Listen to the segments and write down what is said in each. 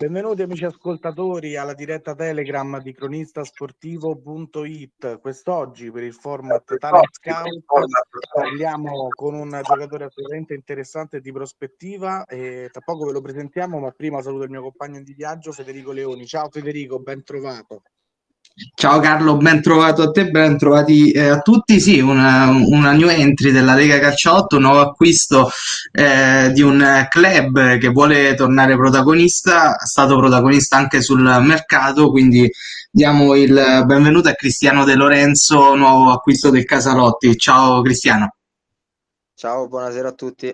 Benvenuti amici ascoltatori alla diretta Telegram di cronistasportivo.it. Quest'oggi per il format Talent Scout parliamo con un giocatore assolutamente interessante e di prospettiva e tra poco ve lo presentiamo, ma prima saluto il mio compagno di viaggio Federico Leoni. Ciao Federico, ben trovato. Ciao Carlo, ben trovato a te, ben trovati a tutti. Sì, una new entry della Lega Calcio a 8, un nuovo acquisto di un club che vuole tornare protagonista, è stato protagonista anche sul mercato, quindi diamo il benvenuto a Cristiano De Lorenzo, nuovo acquisto del Casalotti. Ciao Cristiano. Ciao, buonasera a tutti.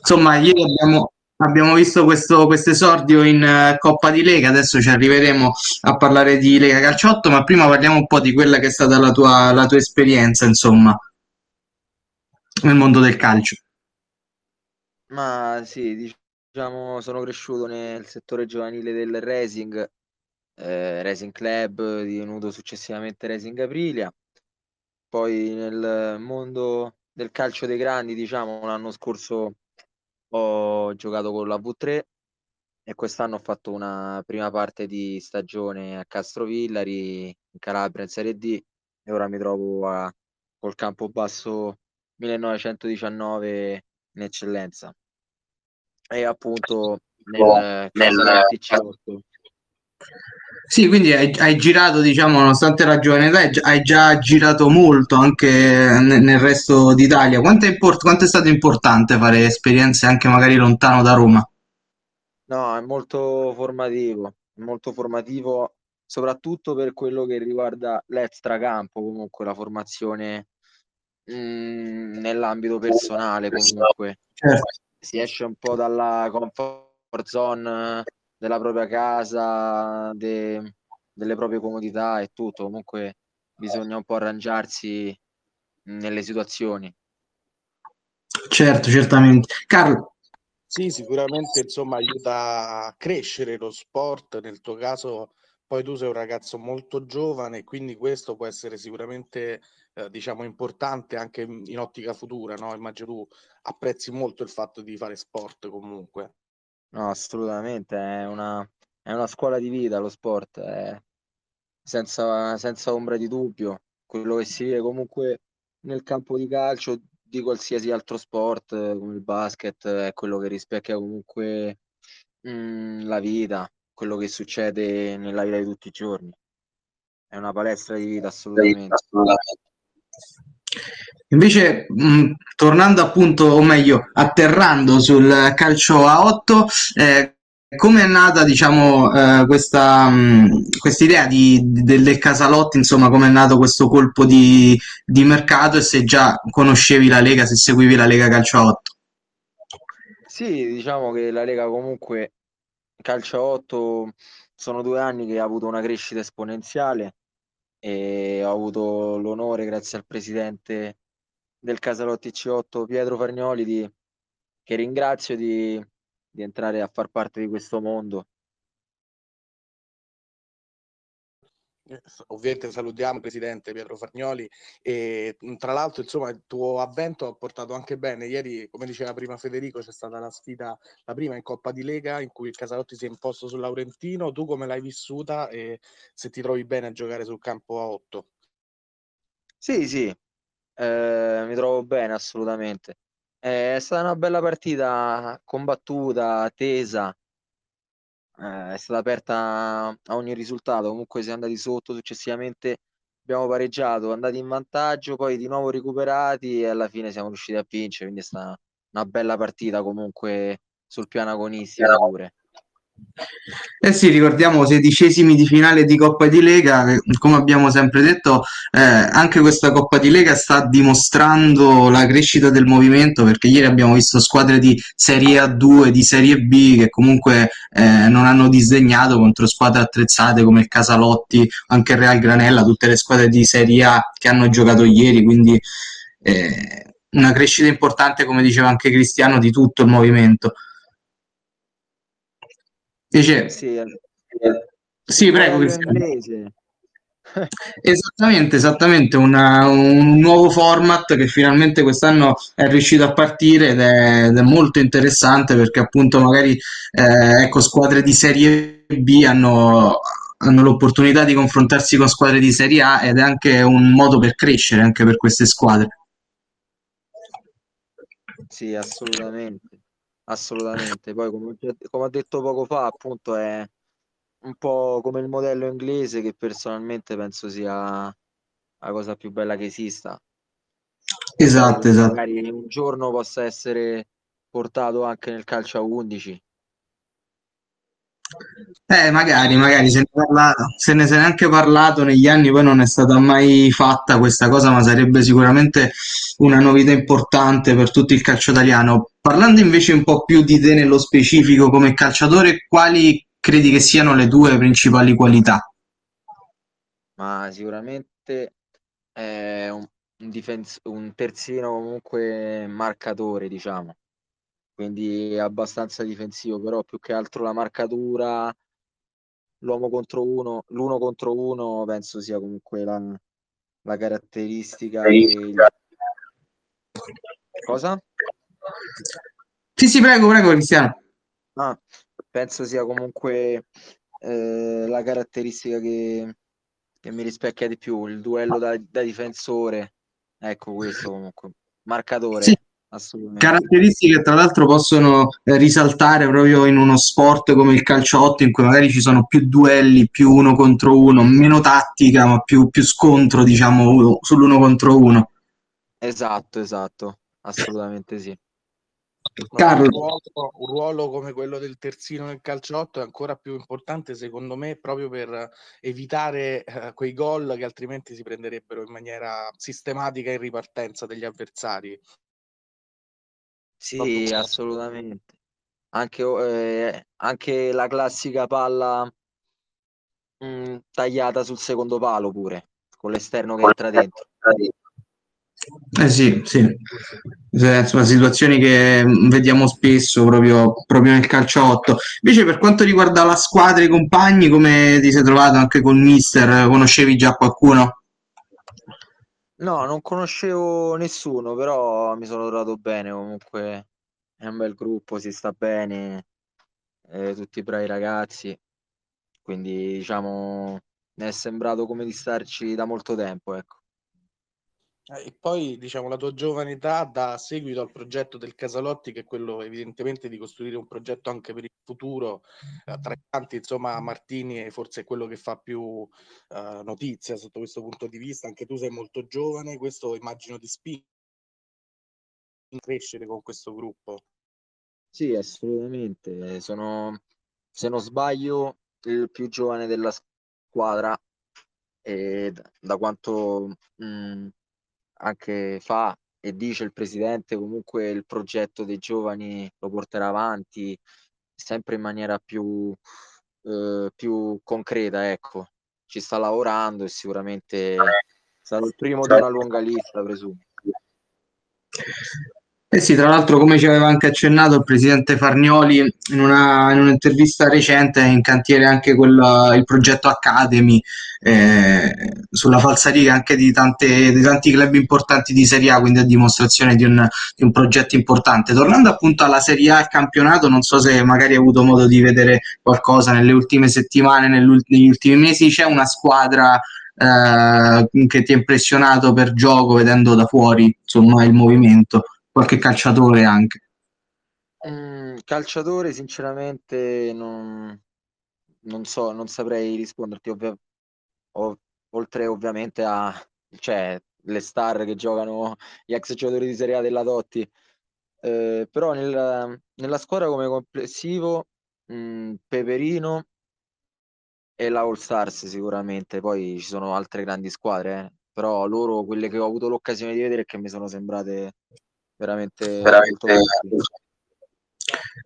Insomma, ieri abbiamo visto questo esordio in Coppa di Lega, adesso ci arriveremo a parlare di Lega Calcio 8, ma prima parliamo un po' di quella che è stata la tua esperienza, insomma, nel mondo del calcio. Ma sì, diciamo, sono cresciuto nel settore giovanile del Racing, Racing Club, divenuto successivamente Racing Aprilia. Poi nel mondo del calcio dei grandi, diciamo, l'anno scorso ho giocato con la V3 e quest'anno ho fatto una prima parte di stagione a Castrovillari in Calabria in Serie D e ora mi trovo col Campobasso 1919 in eccellenza e appunto nel TC8. Sì, quindi hai girato, diciamo, nonostante la giovane età, hai già girato molto anche nel resto d'Italia. Quanto è stato importante fare esperienze anche magari lontano da Roma? No, è molto formativo, soprattutto per quello che riguarda l'extracampo, comunque la formazione nell'ambito personale, comunque. Certo. Si esce un po' dalla comfort zone della propria casa, delle proprie comodità e tutto, comunque bisogna un po' arrangiarsi nelle situazioni. Certo, certamente. Carlo? Sì, sicuramente, insomma, aiuta a crescere lo sport, nel tuo caso poi tu sei un ragazzo molto giovane, quindi questo può essere sicuramente diciamo importante anche in ottica futura, no? Immagino tu apprezzi molto il fatto di fare sport comunque. No, assolutamente, è una scuola di vita lo sport, senza ombra di dubbio. Quello che si vive comunque nel campo di calcio, di qualsiasi altro sport come il basket, è quello che rispecchia comunque la vita, quello che succede nella vita di tutti i giorni. È una palestra di vita, assolutamente. Invece tornando appunto, o meglio atterrando sul calcio a 8, come è nata, diciamo, questa idea del Casalotti, insomma, come è nato questo colpo di mercato e se già conoscevi la Lega, se seguivi la Lega Calcio a 8? Sì, diciamo che la Lega comunque Calcio a 8 sono 2 anni che ha avuto una crescita esponenziale e ho avuto l'onore, grazie al presidente del Casalotti C8 Pietro Fagnoli, che ringrazio, di entrare a far parte di questo mondo. Ovviamente salutiamo il presidente Pietro Fagnoli e tra l'altro, insomma, il tuo avvento ha portato anche bene. Ieri, come diceva prima Federico, c'è stata la sfida, la prima in Coppa di Lega, in cui il Casalotti si è imposto sul Laurentino. Tu come l'hai vissuta e se ti trovi bene a giocare sul campo a 8? Sì, mi trovo bene assolutamente. È stata una bella partita, combattuta, tesa. È stata aperta a ogni risultato, comunque siamo andati sotto, successivamente abbiamo pareggiato, andati in vantaggio, poi di nuovo recuperati e alla fine siamo riusciti a vincere, quindi è stata una bella partita comunque sul piano agonistico pure. Sì, ricordiamo 16esimi di finale di Coppa di Lega, come abbiamo sempre detto, anche questa Coppa di Lega sta dimostrando la crescita del movimento, perché ieri abbiamo visto squadre di Serie A2, di Serie B che comunque non hanno disdegnato contro squadre attrezzate come il Casalotti, anche il Real Granella, tutte le squadre di Serie A che hanno giocato ieri, quindi una crescita importante, come diceva anche Cristiano, di tutto il movimento. Sì, prego. Esattamente, un nuovo format che finalmente quest'anno è riuscito a partire ed è molto interessante, perché appunto magari squadre di Serie B hanno l'opportunità di confrontarsi con squadre di Serie A, ed è anche un modo per crescere anche per queste squadre. Sì, assolutamente. Poi come ha detto poco fa, appunto è un po' come il modello inglese, che personalmente penso sia la cosa più bella che esista. Esatto. Magari un giorno possa essere portato anche nel calcio a 11. Magari se ne è anche parlato negli anni, poi non è stata mai fatta questa cosa, ma sarebbe sicuramente una novità importante per tutto il calcio italiano. Parlando invece un po' più di te nello specifico come calciatore, quali credi che siano le tue principali qualità? Ma sicuramente è un terzino comunque marcatore, diciamo, quindi è abbastanza difensivo, però più che altro la marcatura, l'uno contro uno penso sia comunque la caratteristica. Cosa? Sì, prego Cristiano. Penso sia comunque la caratteristica che mi rispecchia di più, il duello da difensore, ecco, questo comunque, marcatore, sì. Assolutamente. Caratteristiche che tra l'altro possono risaltare proprio in uno sport come il calcio a 8, in cui magari ci sono più duelli, più uno contro uno, meno tattica, ma più scontro, diciamo, sull'uno contro uno. Esatto, assolutamente sì. Carlo. Un ruolo come quello del terzino nel calcio 8 è ancora più importante, secondo me, proprio per evitare quei gol che altrimenti si prenderebbero in maniera sistematica in ripartenza degli avversari. Sì, proprio. Assolutamente. Anche la classica palla tagliata sul secondo palo, pure con l'esterno che entra dentro. Sì. Sono situazioni che vediamo spesso proprio nel calcio a 8. Invece per quanto riguarda la squadra e i compagni, come ti sei trovato anche col mister? Conoscevi già qualcuno? No, non conoscevo nessuno, però mi sono trovato bene, comunque è un bel gruppo, si sta bene, tutti bravi ragazzi, quindi diciamo mi è sembrato come di starci da molto tempo, ecco. E poi, diciamo, la tua giovane età dà seguito al progetto del Casalotti, che è quello evidentemente di costruire un progetto anche per il futuro, tra i tanti, insomma, Martini è forse quello che fa più notizia sotto questo punto di vista. Anche tu sei molto giovane, questo immagino ti spinge a crescere con questo gruppo. Sì, assolutamente, sono, se non sbaglio, il più giovane della squadra, e da quanto anche fa e dice il presidente, comunque il progetto dei giovani lo porterà avanti sempre in maniera più concreta, ecco, ci sta lavorando e sicuramente sarà il primo di una lunga lista, presumo. Sì, tra l'altro, come ci aveva anche accennato il presidente Fagnoli in un'intervista recente, è in cantiere anche il progetto Academy, sulla falsariga anche di tanti club importanti di Serie A, quindi a dimostrazione di un progetto importante. Tornando appunto alla Serie A, al campionato, non so se magari hai avuto modo di vedere qualcosa nelle ultime settimane, negli ultimi mesi. C'è una squadra che ti ha impressionato per gioco, vedendo da fuori, insomma, il movimento? Qualche calciatore anche? Calciatore sinceramente non so, non saprei risponderti, oltre ovviamente a, cioè, le star che giocano, gli ex giocatori di Serie A della Totti, però nella squadra come complessivo Peperino e la All Stars sicuramente, poi ci sono altre grandi squadre, però loro, quelle che ho avuto l'occasione di vedere, che mi sono sembrate veramente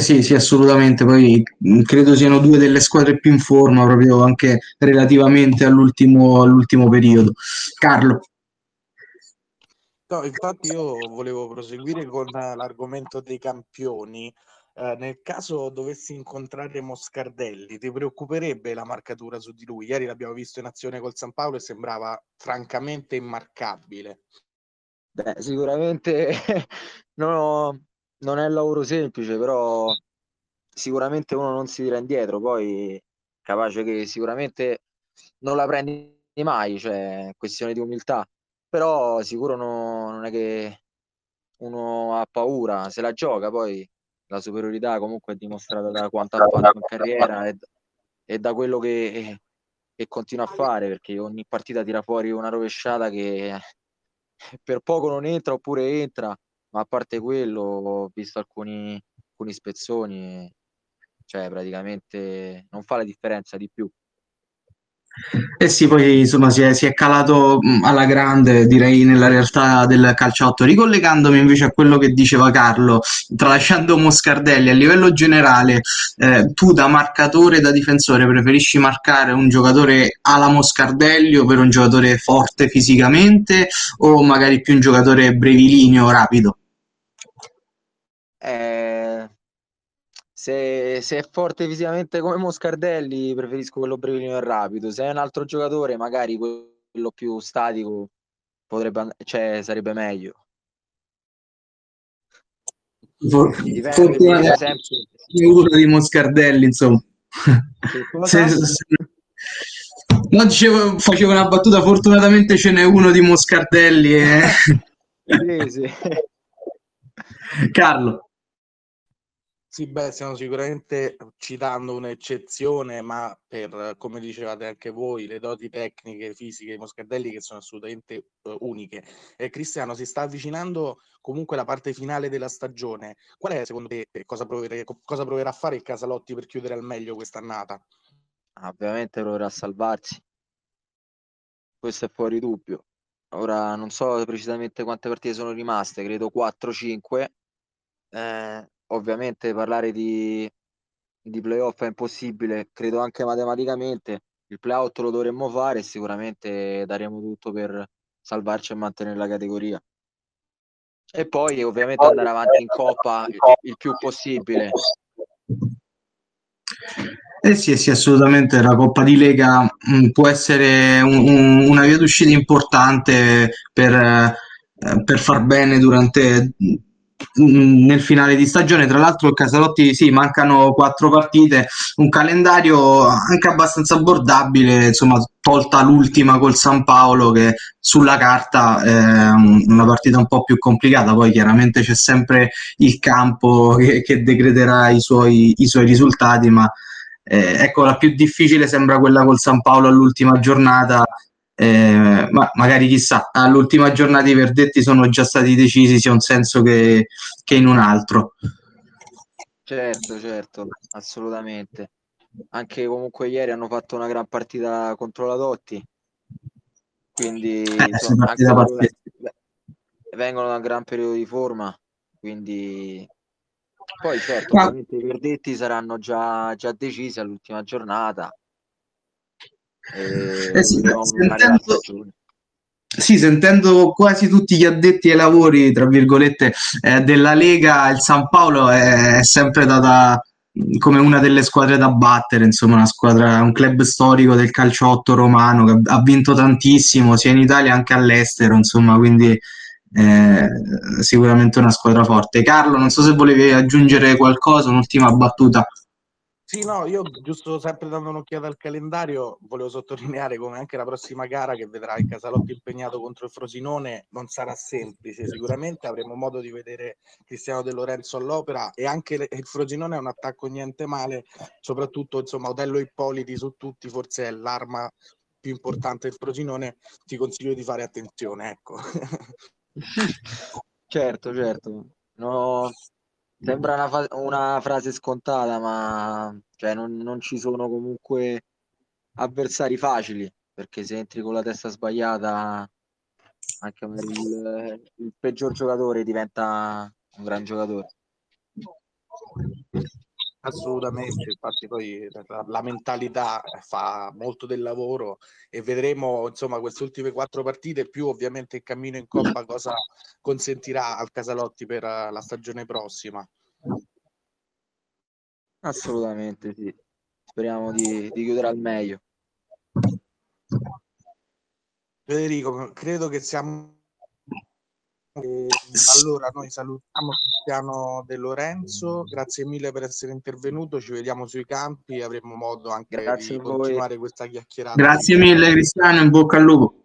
sì, assolutamente. Poi credo siano due delle squadre più in forma, proprio anche relativamente all'ultimo periodo. Carlo. No, infatti io volevo proseguire con l'argomento dei campioni, nel caso dovessi incontrare Moscardelli, ti preoccuperebbe la marcatura su di lui? Ieri l'abbiamo visto in azione col San Paolo e sembrava francamente immarcabile. Beh, sicuramente non è lavoro semplice, però sicuramente uno non si tira indietro, poi capace che sicuramente non la prendi mai, cioè questione di umiltà, però sicuro non è che uno ha paura, se la gioca, poi la superiorità comunque è dimostrata da quanto ha fatto in carriera e da quello che continua a fare, perché ogni partita tira fuori una rovesciata che per poco non entra oppure entra, ma a parte quello ho visto alcuni spezzoni, cioè praticamente non fa la differenza di più. Eh sì, poi insomma si è calato alla grande, direi, nella realtà del calcio a 8. Ricollegandomi invece a quello che diceva Carlo, tralasciando Moscardelli, a livello generale tu da marcatore e da difensore preferisci marcare un giocatore alla Moscardelli, ovvero un giocatore forte fisicamente, o magari più un giocatore brevilineo, rapido? Se è forte fisicamente come Moscardelli, preferisco quello brevilino e rapido. Se è un altro giocatore, magari quello più statico sarebbe meglio. Dipende sempre. Figura di Moscardelli, insomma. Oggi facevo una battuta, fortunatamente ce n'è uno di Moscardelli. Sì. Carlo. Sì, beh, stiamo sicuramente citando un'eccezione, ma per, come dicevate anche voi, le doti tecniche, fisiche di Moscardelli che sono assolutamente uniche. Cristiano, si sta avvicinando comunque la parte finale della stagione. Qual è, secondo te, cosa proverà a fare il Casalotti per chiudere al meglio quest'annata? Ovviamente proverà a salvarsi. Questo è fuori dubbio. Ora non so precisamente quante partite sono rimaste, credo 4-5. Ovviamente parlare di playoff è impossibile, credo anche matematicamente. Il playout lo dovremmo fare e sicuramente daremo tutto per salvarci e mantenere la categoria. E poi ovviamente andare avanti in Coppa il più possibile. Sì, assolutamente. La Coppa di Lega può essere una via d'uscita importante per far bene durante... nel finale di stagione. Tra l'altro il Casalotti, sì, mancano 4 partite, un calendario anche abbastanza abbordabile, insomma, tolta l'ultima col San Paolo che sulla carta è una partita un po' più complicata, poi chiaramente c'è sempre il campo che decreterà i suoi risultati, ma ecco, la più difficile sembra quella col San Paolo all'ultima giornata. Ma magari chissà, all'ultima giornata i verdetti sono già stati decisi sia un senso che in un altro. Certo, assolutamente. Anche comunque ieri hanno fatto una gran partita contro la Dotti, quindi insomma, anche vengono da un gran periodo di forma, quindi poi certo, ovviamente i verdetti saranno già decisi all'ultima giornata. Sentendo quasi tutti gli addetti ai lavori, tra virgolette, della Lega, il San Paolo è sempre data come una delle squadre da battere, insomma, un club storico del calcio 8 romano che ha vinto tantissimo sia in Italia anche all'estero, insomma, quindi sicuramente una squadra forte. Carlo, non so se volevi aggiungere qualcosa, un'ultima battuta. Sì, no, io giusto sempre dando un'occhiata al calendario volevo sottolineare come anche la prossima gara che vedrà il Casalotti impegnato contro il Frosinone non sarà semplice, sicuramente avremo modo di vedere Cristiano De Lorenzo all'opera e anche il Frosinone è un attacco niente male, soprattutto insomma Otello Ippoliti su tutti forse è l'arma più importante del Frosinone, ti consiglio di fare attenzione, ecco. Certo, no... Sembra una frase scontata, ma cioè, non ci sono comunque avversari facili, perché se entri con la testa sbagliata anche il peggior giocatore diventa un gran giocatore. Assolutamente, infatti poi la mentalità fa molto del lavoro e vedremo insomma queste ultime 4 partite, più ovviamente il cammino in Coppa cosa consentirà al Casalotti per la stagione prossima. Assolutamente sì. Speriamo di chiudere al meglio. Federico, credo che siamo... Allora noi salutiamo Cristiano De Lorenzo, grazie mille per essere intervenuto, ci vediamo sui campi, avremo modo anche di continuare questa chiacchierata. Grazie mille Cristiano, in bocca al lupo.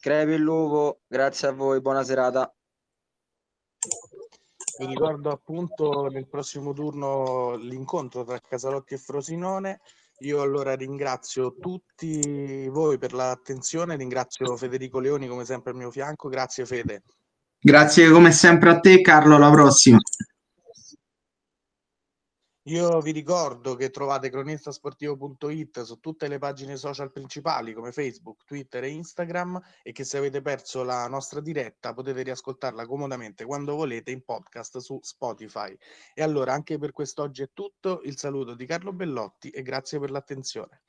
Crepi il lupo, grazie a voi, buona serata. Vi ricordo appunto nel prossimo turno l'incontro tra Casalotti e Frosinone. Io allora ringrazio tutti voi per l'attenzione, ringrazio Federico Leoni come sempre al mio fianco, grazie Fede. Grazie come sempre a te Carlo, alla prossima. Io vi ricordo che trovate cronistasportivo.it su tutte le pagine social principali come Facebook, Twitter e Instagram, e che se avete perso la nostra diretta potete riascoltarla comodamente quando volete in podcast su Spotify. E allora anche per quest'oggi è tutto, il saluto di Carlo Bellotti e grazie per l'attenzione.